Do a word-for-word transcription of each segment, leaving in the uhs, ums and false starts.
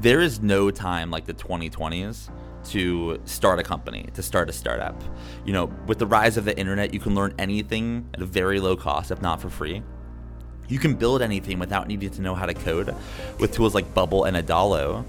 there is no time like the twenty twenties to start a company, to start a startup. You know, with the rise of the internet, you can learn anything at a very low cost, if not for free. You can build anything without needing to know how to code with tools like Bubble and Adalo.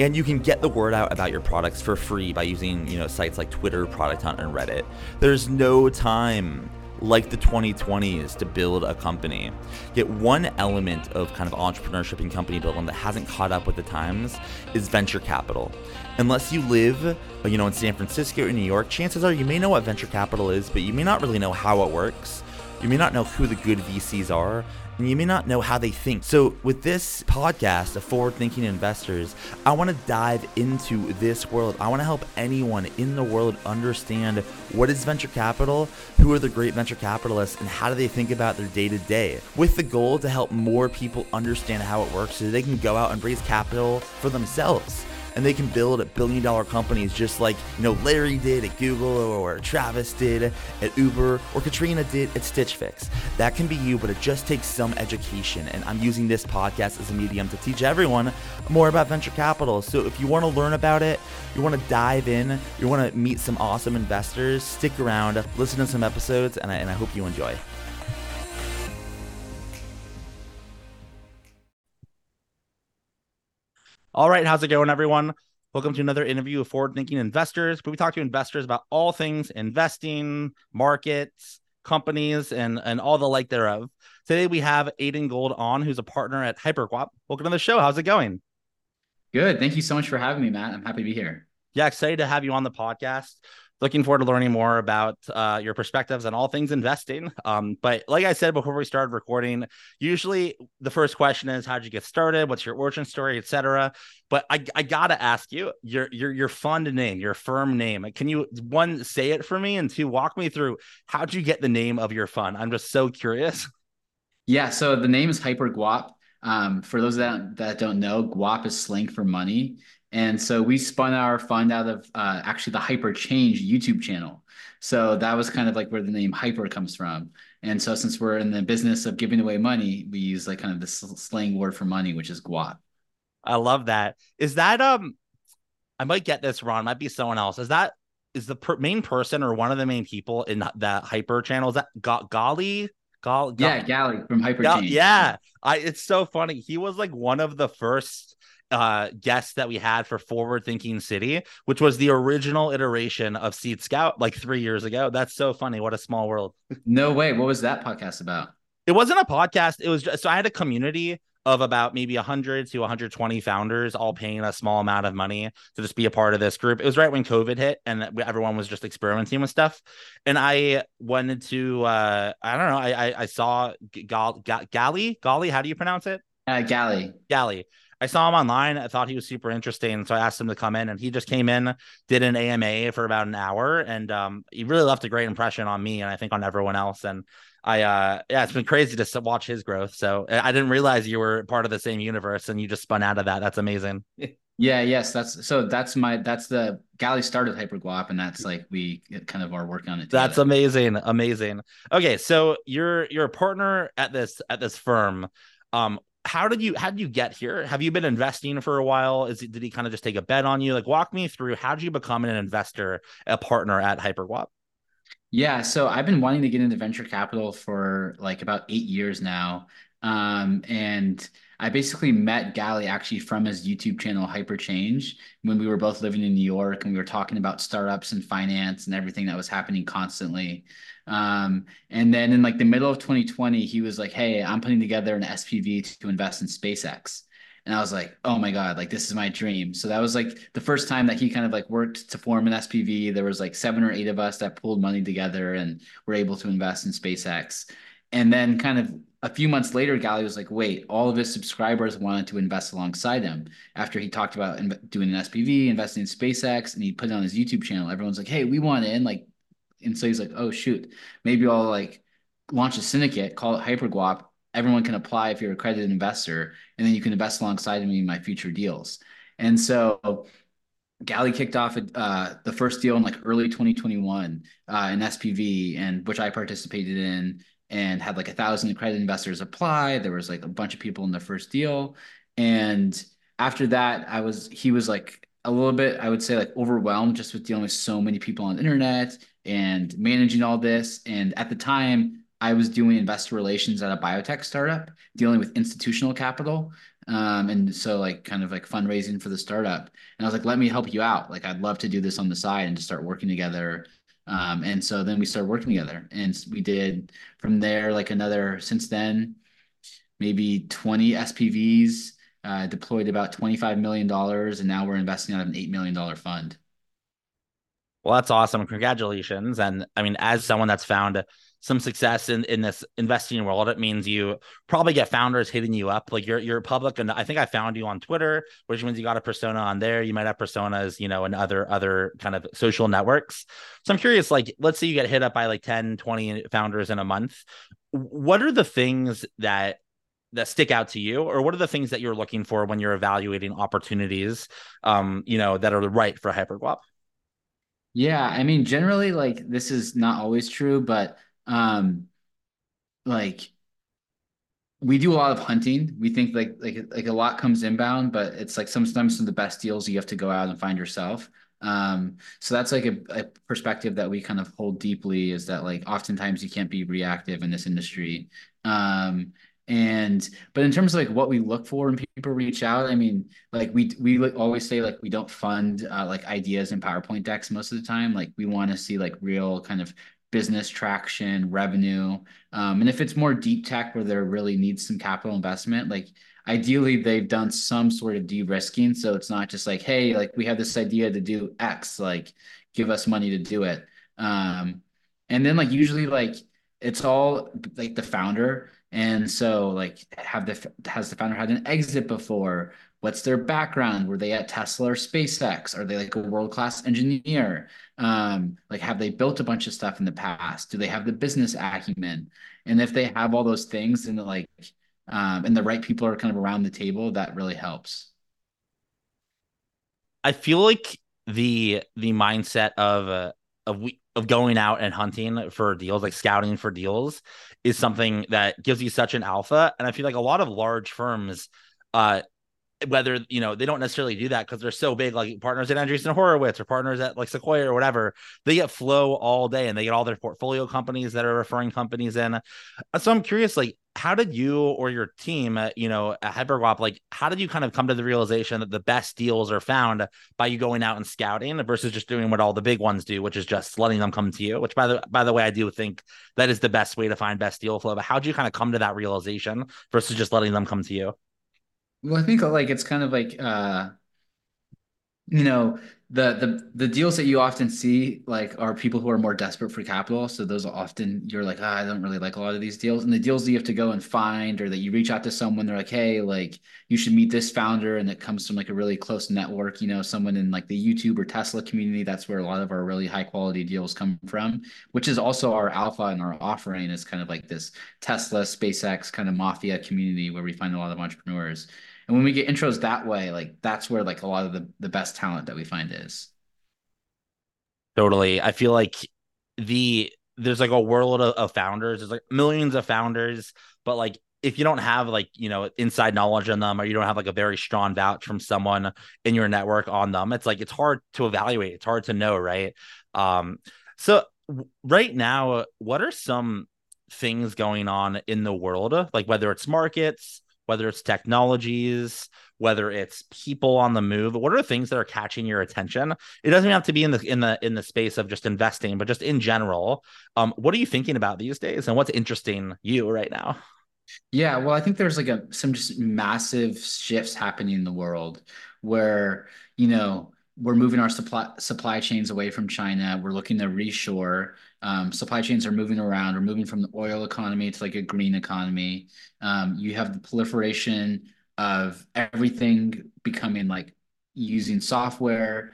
And you can get the word out about your products for free by using, you know, sites like Twitter, Product Hunt, and Reddit. There's no time like the twenty twenties to build a company. Yet one element of kind of entrepreneurship and company building that hasn't caught up with the times is venture capital. Unless you live, you know, in San Francisco or New York, chances are you may know what venture capital is, but you may not really know how it works. You may not know who the good V Cs are, and you may not know how they think. So with this podcast of Forward Thinking Investors, I want to dive into this world. I want to help anyone in the world understand what is venture capital, who are the great venture capitalists, and how do they think about their day-to-day, with the goal to help more people understand how it works so they can go out and raise capital for themselves. And they can build billion-dollar companies just like, you know, Larry did at Google, or Travis did at Uber, or Katrina did at Stitch Fix. That can be you, but it just takes some education. And I'm using this podcast as a medium to teach everyone more about venture capital. So if you want to learn about it, you want to dive in, you want to meet some awesome investors, stick around, listen to some episodes, and I, and I hope you enjoy. All right, how's it going, everyone? Welcome to another interview of Forward Thinking Investors, where we talk to investors about all things investing, markets, companies, and, and all the like thereof. Today, we have Aidan Gold on, who's a partner at HyperGuap. Welcome to the show. How's it going? Good. Thank you so much for having me, Matt. I'm happy to be here. Yeah, excited to have you on the podcast. Looking forward to learning more about uh, your perspectives on all things investing. Um, but like I said before we started recording, usually the first question is, how'd you get started? What's your origin story, et cetera? But I, I got to ask you, your, your your fund name, your firm name. Can you, one, say it for me, and two, walk me through how'd you get the name of your fund? I'm just so curious. Yeah, so the name is HyperGuap. Um, for those that, that don't know, guap is slang for money. And so we spun our fund out of uh, actually the HyperChange YouTube channel. So that was kind of like where the name hyper comes from. And so since we're in the business of giving away money, we use like kind of this slang word for money, which is guap. I love that. Is that, um, I might get this wrong, might be someone else. Is that, is the per- main person or one of the main people in that hyper channel? Is that G- Gali? Gal- Gal- yeah, Gali from HyperChange. Gal- yeah, I, it's so funny. He was like one of the first uh guests that we had for Forward Thinking City, which was the original iteration of Seed Scout like three years ago. That's so funny. What a small world. No way. What was that podcast about? It wasn't a podcast. It was just, so I had a community of about maybe one hundred to one hundred twenty founders, all paying a small amount of money to just be a part of this group. It was right when COVID hit and everyone was just experimenting with stuff. And I wanted to, uh, I don't know, I I, I saw Gal, Gal, Gali, Gali, how do you pronounce it? Uh, Gali. Gali. I saw him online. I thought he was super interesting. So I asked him to come in, and he just came in, did an A M A for about an hour. And um, he really left a great impression on me and I think on everyone else. And I, uh, yeah, it's been crazy to watch his growth. So I didn't realize you were part of the same universe and you just spun out of that. That's amazing. Yeah. Yes. That's so that's my, that's the Gali started HyperGuap, and that's like, we kind of are working on it together. That's amazing. Amazing. Okay. So you're, you're a partner at this, at this firm. Um, How did you, how did you get here? Have you been investing for a while? Is it, did he kind of just take a bet on you? Like, walk me through, how did you become an investor, a partner at HyperGuap? Yeah. So I've been wanting to get into venture capital for like about eight years now. Um, and I basically met Gali actually from his YouTube channel, HyperChange, when we were both living in New York, and we were talking about startups and finance and everything that was happening constantly. Um, and then in like the middle of twenty twenty, he was like, hey, I'm putting together an S P V to invest in SpaceX. And I was like, oh my God, like this is my dream. So that was like the first time that he kind of like worked to form an S P V. There was like seven or eight of us that pulled money together and were able to invest in SpaceX. And then kind of a few months later, Gali was like, wait, all of his subscribers wanted to invest alongside him. After he talked about doing an S P V, investing in SpaceX, and he put it on his YouTube channel, everyone's like, hey, we want in. Like, and so he's like, oh, shoot, maybe I'll like launch a syndicate, call it HyperGuap. Everyone can apply if you're an accredited investor, and then you can invest alongside me in my future deals. And so Gali kicked off uh, the first deal in like early twenty twenty-one, uh, an S P V, and which I participated in, and had like a thousand accredited investors apply. There was like a bunch of people in the first deal. And after that, I was, he was like a little bit, I would say like overwhelmed just with dealing with so many people on the internet and managing all this. And at the time, I was doing investor relations at a biotech startup, dealing with institutional capital. Um, and so like kind of like fundraising for the startup. And I was like, let me help you out. Like, I'd love to do this on the side and just start working together. Um, and so then we started working together, and we did from there, like another, since then, maybe twenty S P Vs, uh, deployed about twenty-five million dollars. And now we're investing out of an eight million dollars fund. Well, that's awesome. Congratulations. And I mean, as someone that's found some success in, in this investing world, it means you probably get founders hitting you up. Like you're you're public, and I think I found you on Twitter, which means you got a persona on there. You might have personas, you know, in other other kind of social networks. So I'm curious, like, let's say you get hit up by like ten, twenty founders in a month. What are the things that that stick out to you, or what are the things that you're looking for when you're evaluating opportunities, um, you know, that are right for HyperGuap? Yeah, I mean, generally, like, this is not always true, but um like we do a lot of hunting. We think like like like a lot comes inbound, but it's like sometimes some of the best deals you have to go out and find yourself. Um so that's like a, a perspective that we kind of hold deeply, is that like oftentimes you can't be reactive in this industry. Um and but in terms of like what we look for when people reach out, I mean, like we we always say like we don't fund uh, like ideas and PowerPoint decks most of the time. Like we want to see like real kind of business traction, revenue. Um, and if it's more deep tech where there really needs some capital investment, like ideally they've done some sort of de-risking. So it's not just like, hey, like we have this idea to do X, like give us money to do it. Um, and then like usually like it's all like the founder. And so like have the, has the founder had an exit before? What's their background? Were they at Tesla or SpaceX? Are they like a world-class engineer? Um, like, have they built a bunch of stuff in the past? Do they have the business acumen? And if they have all those things, and like, um, and the right people are kind of around the table, that really helps. I feel like the the mindset of uh, of we. of going out and hunting for deals, like scouting for deals, is something that gives you such an alpha. And I feel like a lot of large firms, uh, whether, you know, they don't necessarily do that because they're so big, like partners at Andreessen Horowitz or partners at like Sequoia or whatever, they get flow all day and they get all their portfolio companies that are referring companies in. So I'm curious, like, how did you or your team, uh, you know, at HyperGuap, like, how did you kind of come to the realization that the best deals are found by you going out and scouting versus just doing what all the big ones do, which is just letting them come to you, which by the, by the way, I do think that is the best way to find best deal flow. But how did you kind of come to that realization versus just letting them come to you? Well, I think like it's kind of like, uh, you know, the the the deals that you often see like are people who are more desperate for capital. So those are often you're like, ah, I don't really like a lot of these deals. And the deals that you have to go and find, or that you reach out to someone, they're like, hey, like you should meet this founder, and it comes from like a really close network, you know, someone in like the YouTube or Tesla community. That's where a lot of our really high quality deals come from, which is also our alpha and our offering is kind of like this Tesla, SpaceX kind of mafia community where we find a lot of entrepreneurs. And when we get intros that way, like that's where like a lot of the, the best talent that we find is. Totally. I feel like the there's like a world of, of founders. There's like millions of founders, but like if you don't have like, you know, inside knowledge on them, or you don't have like a very strong vouch from someone in your network on them, it's like it's hard to evaluate. It's hard to know, right? Um, so right now, what are some things going on in the world? Like whether it's markets, whether it's technologies, whether it's people on the move, what are the things that are catching your attention? It doesn't have to be in the in the in the space of just investing, but just in general. Um, what are you thinking about these days, and what's interesting you right now? Yeah, well, I think there's like a some just massive shifts happening in the world where, you know, we're moving our supply supply chains away from China. We're looking to reshore. Um, supply chains are moving around. We're moving from the oil economy to like a green economy. Um, you have the proliferation of everything becoming like using software,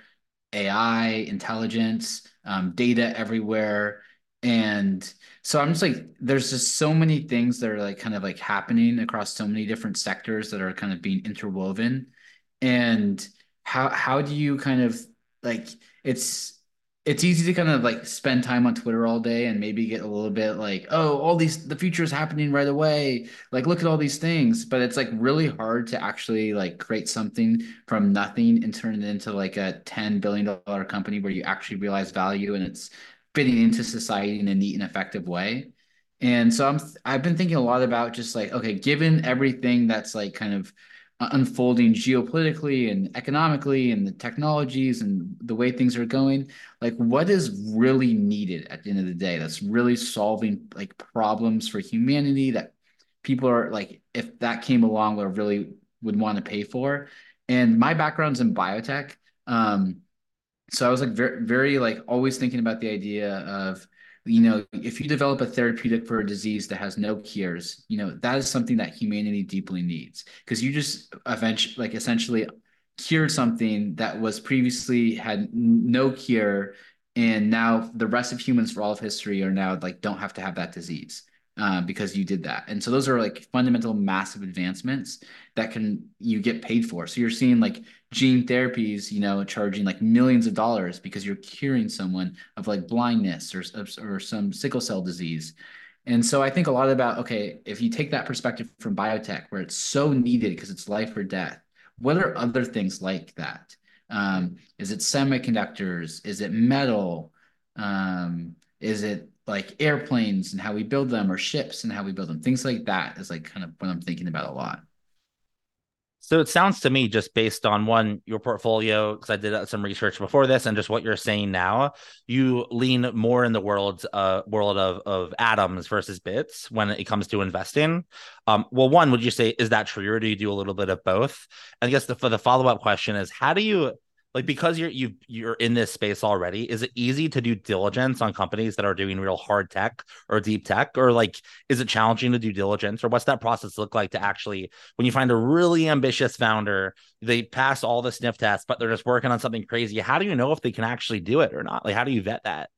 A I, intelligence, um, data everywhere. And so I'm just like, there's just so many things that are like kind of like happening across so many different sectors that are kind of being interwoven. And how, how do you kind of like, it's, it's easy to kind of like spend time on Twitter all day and maybe get a little bit like, oh, all these, the future is happening right away. Like, look at all these things. But it's like really hard to actually like create something from nothing and turn it into like a ten billion dollar company where you actually realize value and it's fitting into society in a neat and effective way. And so I'm, I've been thinking a lot about just like, okay, given everything that's like kind of unfolding geopolitically and economically and the technologies and the way things are going, like what is really needed at the end of the day that's really solving like problems for humanity that people are like, if that came along, would really would want to pay for. And my background's in biotech. Um, so I was like very, very like always thinking about the idea of, you know, if you develop a therapeutic for a disease that has no cures, you know, that is something that humanity deeply needs, because you just eventually like essentially cured something that was previously had no cure. And now the rest of humans for all of history are now like, don't have to have that disease uh, because you did that. And so those are like fundamental, massive advancements that can, you get paid for. So you're seeing like gene therapies, you know, charging like millions of dollars because you're curing someone of like blindness or, or some sickle cell disease. And so I think a lot about, okay, if you take that perspective from biotech where it's so needed because it's life or death, what are other things like that? Um, is it semiconductors? Is it metal? Um, is it like airplanes and how we build them, or ships and how we build them? Things like that is like kind of what I'm thinking about a lot. So it sounds to me, just based on one, your portfolio, because I did some research before this, and just what you're saying now, you lean more in the world, uh, world of of atoms versus bits when it comes to investing. Um, well, one, would you say, is that true, or do you do a little bit of both? I guess the, for the follow-up question is, how do you, like, because you're you you're in this space already, is it easy to do diligence on companies that are doing real hard tech or deep tech, or like, is it challenging to do diligence, or what's that process look like to actually, when you find a really ambitious founder, they pass all the sniff tests, but they're just working on something crazy. How do you know if they can actually do it or not? Like, how do you vet that?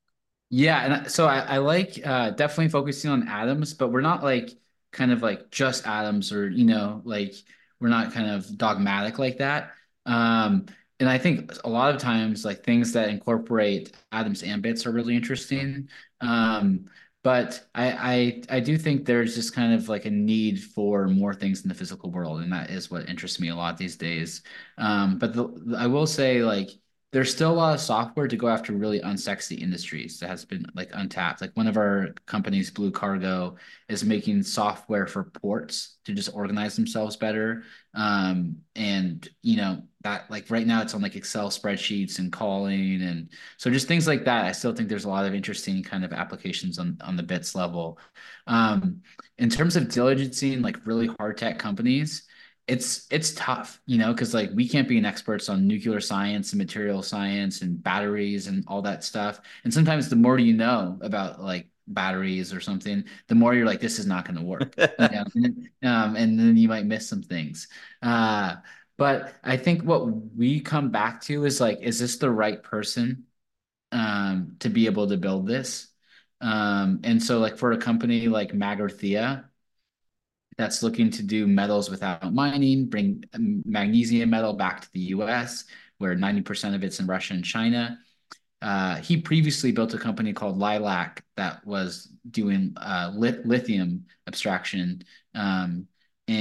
Yeah, and so I, I like uh, definitely focusing on atoms, but we're not like kind of like just atoms, or, you know, like we're not kind of dogmatic like that. Um, And I think a lot of times, like things that incorporate atoms and bits are really interesting. Um, but I, I I do think there's just kind of like a need for more things in the physical world, and that is what interests me a lot these days. Um, but the, I will say, like, there's still a lot of software to go after really unsexy industries that has been like untapped. Like one of our companies, Blue Cargo, is making software for ports to just organize themselves better. Um, and, you know, that like right now it's on like Excel spreadsheets and calling. And so just things like that. I still think there's a lot of interesting kind of applications on, on the bits level. Um, in terms of diligencing like really hard tech companies, it's, it's tough, you know, cause like we can't be an experts on nuclear science and material science and batteries and all that stuff. And sometimes the more you know about like batteries or something, the more you're like, this is not going to work. You know? um, and then you might miss some things. Uh, But I think what we come back to is like, is this the right person um, to be able to build this? Um, and so like for a company like Magrathea that's looking to do metals without mining, bring magnesium metal back to the U S, where ninety percent of it's in Russia and China. Uh, he previously built a company called Lilac that was doing uh, lit- lithium abstraction. Um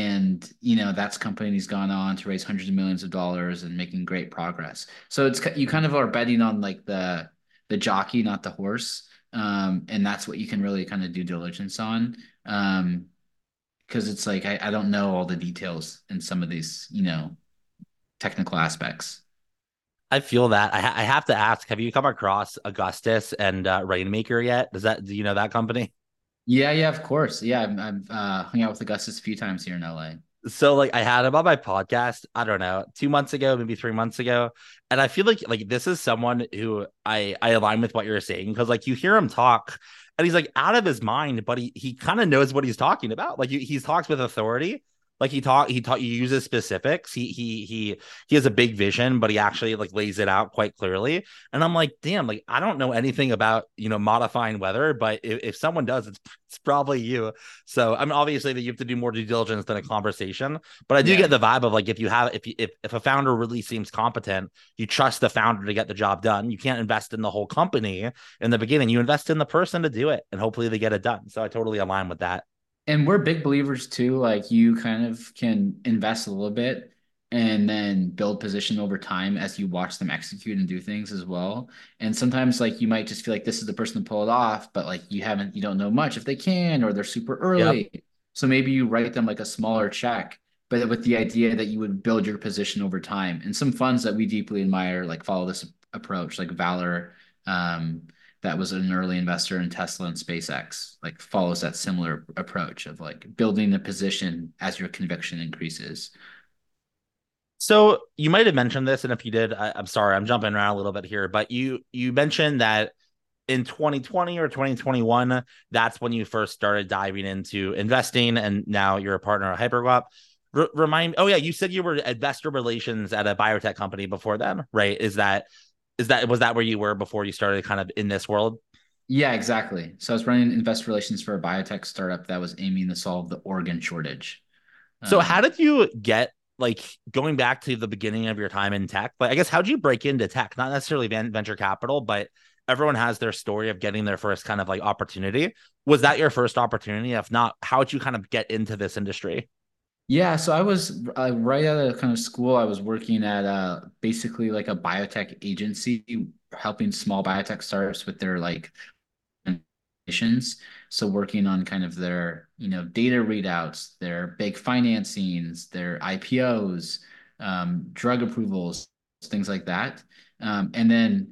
And, you know, that's company's gone on to raise hundreds of millions of dollars and making great progress. So it's, you kind of are betting on like the, the jockey, not the horse. Um, and that's what you can really kind of do diligence on. Um, cause it's like, I, I don't know all the details in some of these, you know, technical aspects. I feel that I, ha- I have to ask, have you come across Augustus and uh, Rainmaker yet? Does that, do you know that company? Yeah, yeah, of course. Yeah, I've, I've uh, hung out with Augustus a few times here in L A. So, like, I had him on my podcast, I don't know, two months ago, maybe three months ago. And I feel like, like, this is someone who I, I align with what you're saying, because, like, you hear him talk, and he's, like, out of his mind, but he, he kind of knows what he's talking about. Like, you, he talks with authority. Like he taught, he taught, he uses specifics. He, he, he, he has a big vision, but he actually like lays it out quite clearly. And I'm like, damn, like, I don't know anything about, you know, modifying weather, but if, if someone does, it's, it's probably you. So I mean, obviously that you have to do more due diligence than a conversation, but I do yeah. get the vibe of like, if you have, if, you, if, if a founder really seems competent, you trust the founder to get the job done. You can't invest in the whole company in the beginning, you invest in the person to do it and hopefully they get it done. So I totally align with that. And we're big believers too, like you kind of can invest a little bit and then build position over time as you watch them execute and do things as well. And sometimes like you might just feel like this is the person to pull it off, but like you haven't, you don't know much if they can, or they're super early. Yep. So maybe you write them like a smaller check, but with the idea that you would build your position over time. And some funds that we deeply admire, like follow this approach, like Valor, um, that was an early investor in Tesla and SpaceX, like follows that similar approach of like building the position as your conviction increases. So you might have mentioned this, and if you did, I, I'm sorry, I'm jumping around a little bit here, but you you mentioned that in twenty twenty or twenty twenty-one, that's when you first started diving into investing, and now you're a partner at HyperGuap. R- remind, oh yeah, you said you were investor relations at a biotech company before then, right? Is that Is that, was that where you were before you started kind of in this world? Yeah, exactly. So I was running investor relations for a biotech startup that was aiming to solve the organ shortage. So um, how did you get, like going back to the beginning of your time in tech, like I guess, how'd you break into tech? Not necessarily venture capital, but everyone has their story of getting their first kind of like opportunity. Was that your first opportunity? If not, how would you kind of get into this industry? Yeah, so I was uh, right out of kind of school. I was working at uh, basically like a biotech agency, helping small biotech startups with their like missions. So working on kind of their, you know, data readouts, their big financings, their I P Os, um, drug approvals, things like that. Um, and then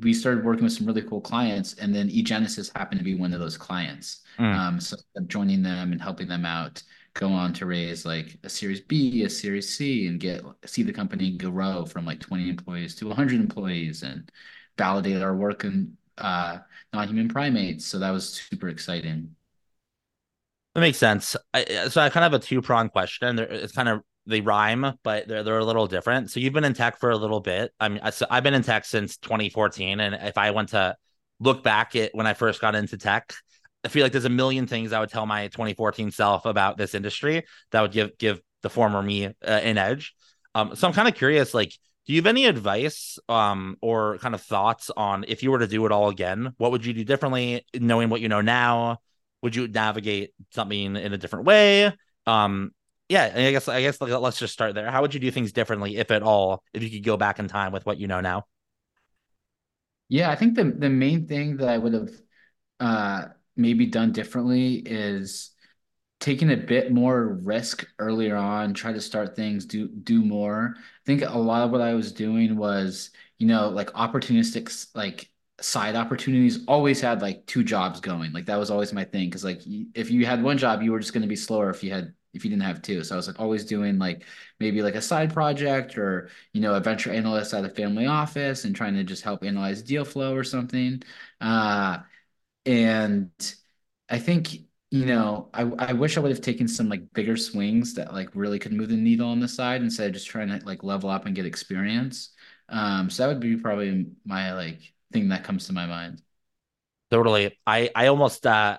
we started working with some really cool clients, and then eGenesis happened to be one of those clients. Mm. Um, so joining them and helping them out, go on to raise like a series B, a series C, and get see the company grow from like twenty employees to one hundred employees, and validate our work in uh, non-human primates. So that was super exciting. That makes sense. I, so I kind of have a two-pronged question. They're, it's kind of, they rhyme, but they're, they're a little different. So you've been in tech for a little bit. I mean, I, so I've been in tech since twenty fourteen. And if I went to look back at when I first got into tech, I feel like there's a million things I would tell my twenty fourteen self about this industry that would give give the former me uh, an edge. Um, so I'm kind of curious, like, do you have any advice um, or kind of thoughts on if you were to do it all again, what would you do differently? Knowing what you know now, would you navigate something in a different way? Um, yeah, I guess I guess like, let's just start there. How would you do things differently, if at all, if you could go back in time with what you know now? Yeah, I think the the main thing that I would have uh, maybe done differently is taking a bit more risk earlier on, try to start things, do do more. I think a lot of what I was doing was, you know, like opportunistic, like side opportunities. Always had like two jobs going. Like that was always my thing. Cause like if you had one job, you were just going to be slower if you had, if you didn't have two. So I was like always doing like maybe like a side project, or, you know, a venture analyst at a family office and trying to just help analyze deal flow or something. Uh, And I think, you know, I, I wish I would have taken some like bigger swings that like really could move the needle on the side, instead of just trying to like level up and get experience. Um, so that would be probably my like thing that comes to my mind. Totally. I, I almost, uh,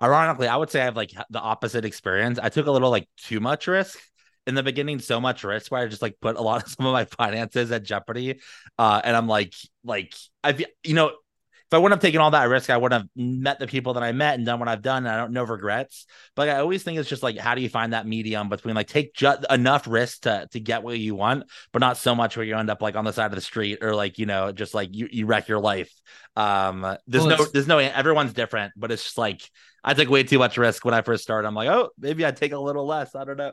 ironically, I would say I have like the opposite experience. I took a little like too much risk in the beginning, so much risk where I just like put a lot of some of my finances at jeopardy. Uh, and I'm like, like, I've, you know, if I wouldn't have taken all that risk, I wouldn't have met the people that I met and done what I've done. And I don't know regrets, but I always think it's just like, how do you find that medium between like take ju- enough risk to to get what you want, but not so much where you end up like on the side of the street, or like, you know, just like you, you wreck your life. Um, there's well, no, there's no, everyone's different, but it's just like, I took way too much risk when I first started. I'm like, oh, maybe I take a little less. I don't know.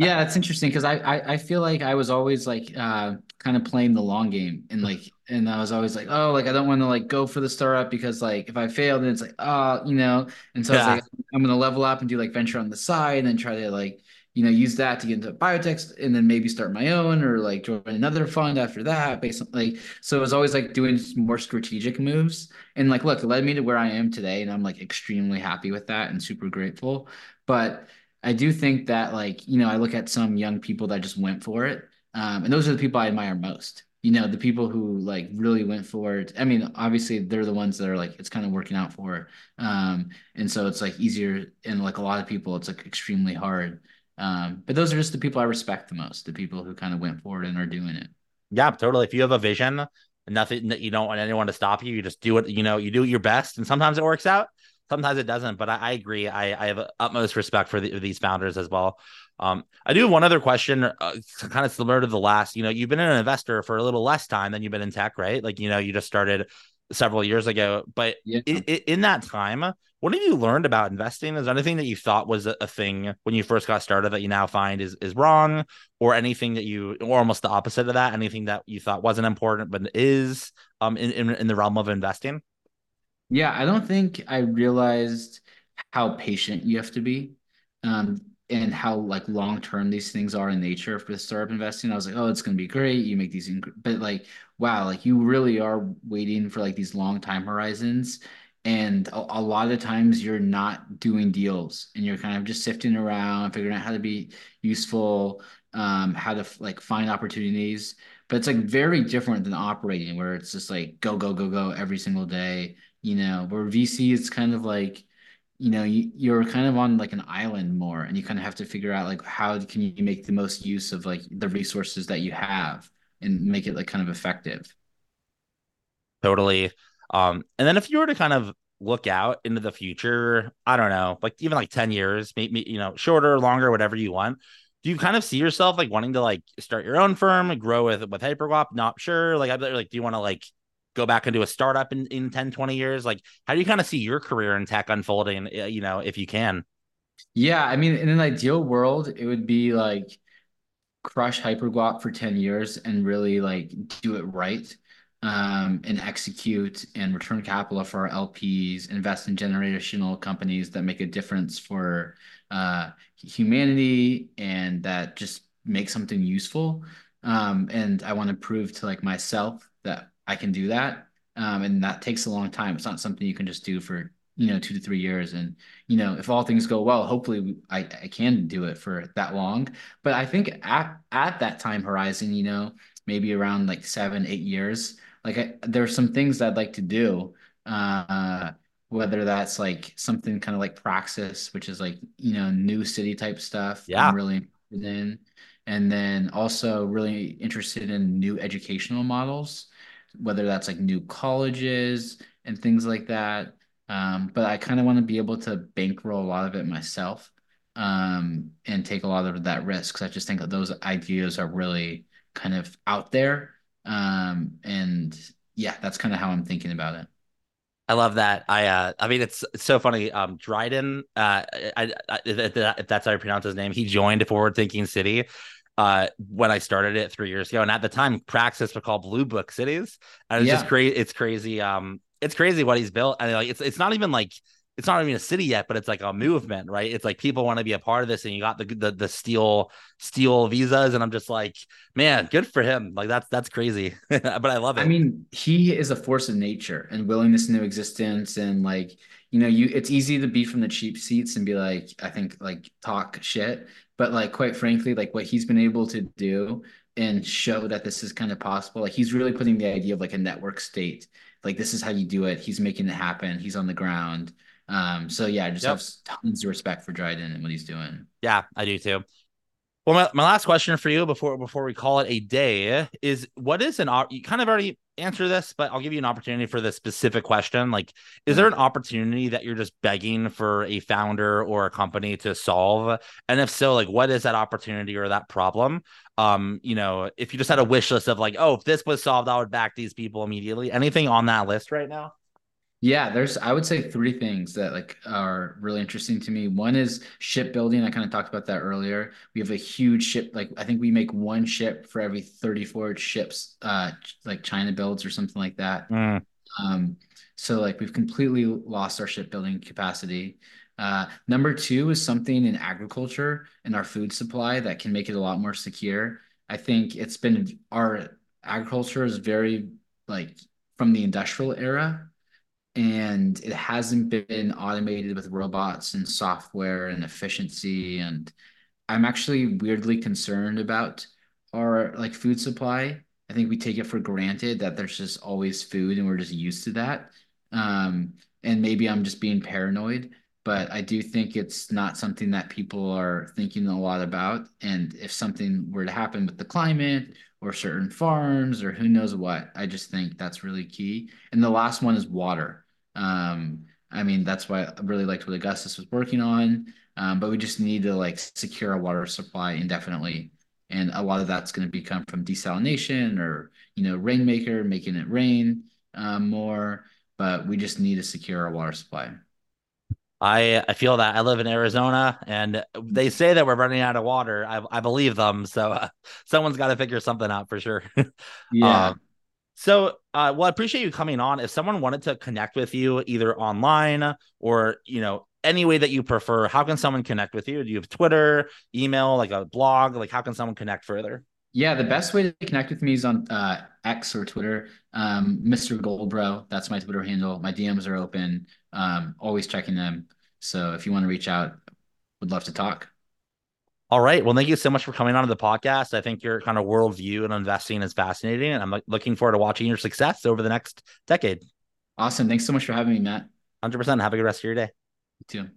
Yeah. It's interesting. Cause I, I, I feel like I was always like, uh, kind of playing the long game, and like, and I was always like, oh, like, I don't want to like go for the startup, because like, if I failed, then it's like, oh, you know, and so yeah. I was like, I'm going to level up and do like venture on the side, and then try to like, you know, use that to get into biotech, and then maybe start my own, or like join another fund after that, based on like, so it was always like doing more strategic moves, and like, look, it led me to where I am today. And I'm like extremely happy with that and super grateful. But I do think that, like, you know, I look at some young people that just went for it. Um, and those are the people I admire most. You know, the people who like really went for it. I mean, obviously they're the ones that are like, it's kind of working out for it. Um, and so it's like easier. And like a lot of people, it's like extremely hard. Um, but those are just the people I respect the most, the people who kind of went for it and are doing it. Yeah, totally. If you have a vision, nothing that you don't want anyone to stop you, you just do it, you know, you do your best. And sometimes it works out. Sometimes it doesn't, but I, I agree. I, I have utmost respect for the, these founders as well. Um, I do have one other question, uh, kind of similar to the last. You know, you've been an investor for a little less time than you've been in tech, right? Like, you know, you just started several years ago, but yeah. in, in that time, what have you learned about investing? Is there anything that you thought was a, a thing when you first got started that you now find is is wrong, or anything that you, or almost the opposite of that, anything that you thought wasn't important but is um in in, in the realm of investing? Yeah, I don't think I realized how patient you have to be um, and how like long-term these things are in nature for startup investing. I was like, oh, it's going to be great. You make these, inc-. but like, wow, like you really are waiting for like these long time horizons. And a, a lot of times you're not doing deals and you're kind of just sifting around, figuring out how to be useful, um, how to like find opportunities. But it's like very different than operating where it's just like go, go, go, go every single day. You know, where V C is kind of like, you know, you, you're kind of on like an island more and you kind of have to figure out like how can you make the most use of like the resources that you have and make it like kind of effective. Totally. Um, and then if you were to kind of look out into the future, I don't know, like even like ten years, maybe, you know, shorter, longer, whatever you want. Do you kind of see yourself like wanting to like start your own firm, grow with with HyperGuap? Not sure. Like, I'd like, do you want to like go back into a startup in, in ten, twenty years? Like, how do you kind of see your career in tech unfolding, you know, if you can? Yeah. I mean, in an ideal world, it would be like crush HyperGuap for ten years and really like do it right um, and execute and return capital for our L Ps, invest in generational companies that make a difference for uh, humanity and that just make something useful. Um, and I want to prove to like myself that I can do that. Um, and that takes a long time. It's not something you can just do for, you know, two to three years. And, you know, if all things go well, hopefully we, I, I can do it for that long. But I think at, at that time horizon, you know, maybe around like seven, eight years, like I, there are some things I'd like to do, uh, whether that's like something kind of like Praxis, which is like, you know, new city type stuff. Yeah. I'm really interested in. And then also really interested in new educational models, whether that's like new colleges and things like that. Um, but I kind of want to be able to bankroll a lot of it myself um, and take a lot of that risk. Because I just think that those ideas are really kind of out there. Um, and yeah, that's kind of how I'm thinking about it. I love that. I uh, I mean, it's, it's so funny. Um, Dryden, uh, I, I, if that's how I pronounce his name, he joined Forward Thinking City uh when I started it three years ago, and at the time Praxis were called Blue Book Cities, and it's yeah. just crazy. It's crazy. Um, it's crazy what he's built, and like it's it's not even like it's not even a city yet, but it's like a movement, right? It's like people want to be a part of this, and you got the the the steel steel visas, and I'm just like, man, good for him. Like that's that's crazy, but I love it. I mean, he is a force of nature and willingness into existence, and like you know, you it's easy to be from the cheap seats and be like, I think like talk shit. But like, quite frankly, like what he's been able to do and show that this is kind of possible. Like he's really putting the idea of like a network state, like this is how you do it. He's making it happen. He's on the ground. Um, so yeah, I just yep. have tons of respect for Dryden and what he's doing. Yeah, I do too. Well, my, my last question for you before, before we call it a day is what is an, op- you kind of already answered this, but I'll give you an opportunity for this specific question. Like, is there an opportunity that you're just begging for a founder or a company to solve? And if so, like, what is that opportunity or that problem? Um, you know, if you just had a wish list of like, oh, if this was solved, I would back these people immediately. Anything on that list right now? Yeah, there's, I would say three things that like are really interesting to me. One is shipbuilding. I kind of talked about that earlier. We have a huge ship. Like I think we make one ship for every thirty-four ships, uh, like China builds or something like that. Mm. Um, so like we've completely lost our shipbuilding capacity. Uh, number two is something in agriculture and our food supply that can make it a lot more secure. I think it's been, our agriculture is very like from the industrial era. and it hasn't been automated with robots and software and efficiency. And I'm actually weirdly concerned about our like food supply. I think we take it for granted that there's just always food and we're just used to that. Um, and maybe I'm just being paranoid, but I do think it's not something that people are thinking a lot about. And if something were to happen with the climate or certain farms or who knows what, I just think that's really key. And the last one is water. Um, I mean, that's why I really liked what Augustus was working on, um, but we just need to like secure our water supply indefinitely. And a lot of that's going to become from desalination or, you know, Rainmaker, making it rain um, more, but we just need to secure our water supply. I I feel that. I live in Arizona and they say that we're running out of water. I, I believe them. So uh, someone's got to figure something out for sure. Yeah. Um, so, uh, well, I appreciate you coming on. If someone wanted to connect with you either online or, you know, any way that you prefer, how can someone connect with you? Do you have Twitter, email, like a blog? Like how can someone connect further? Yeah, the best way to connect with me is on uh, X or Twitter. Um, Mister Goldbro, that's my Twitter handle. My D Ms are open. Um, always checking them. So if you want to reach out, would love to talk. All right. Well, thank you so much for coming on to the podcast. I think your kind of worldview and investing is fascinating, and I'm looking forward to watching your success over the next decade. Awesome. Thanks so much for having me, Matt. one hundred percent. Have a good rest of your day. You too.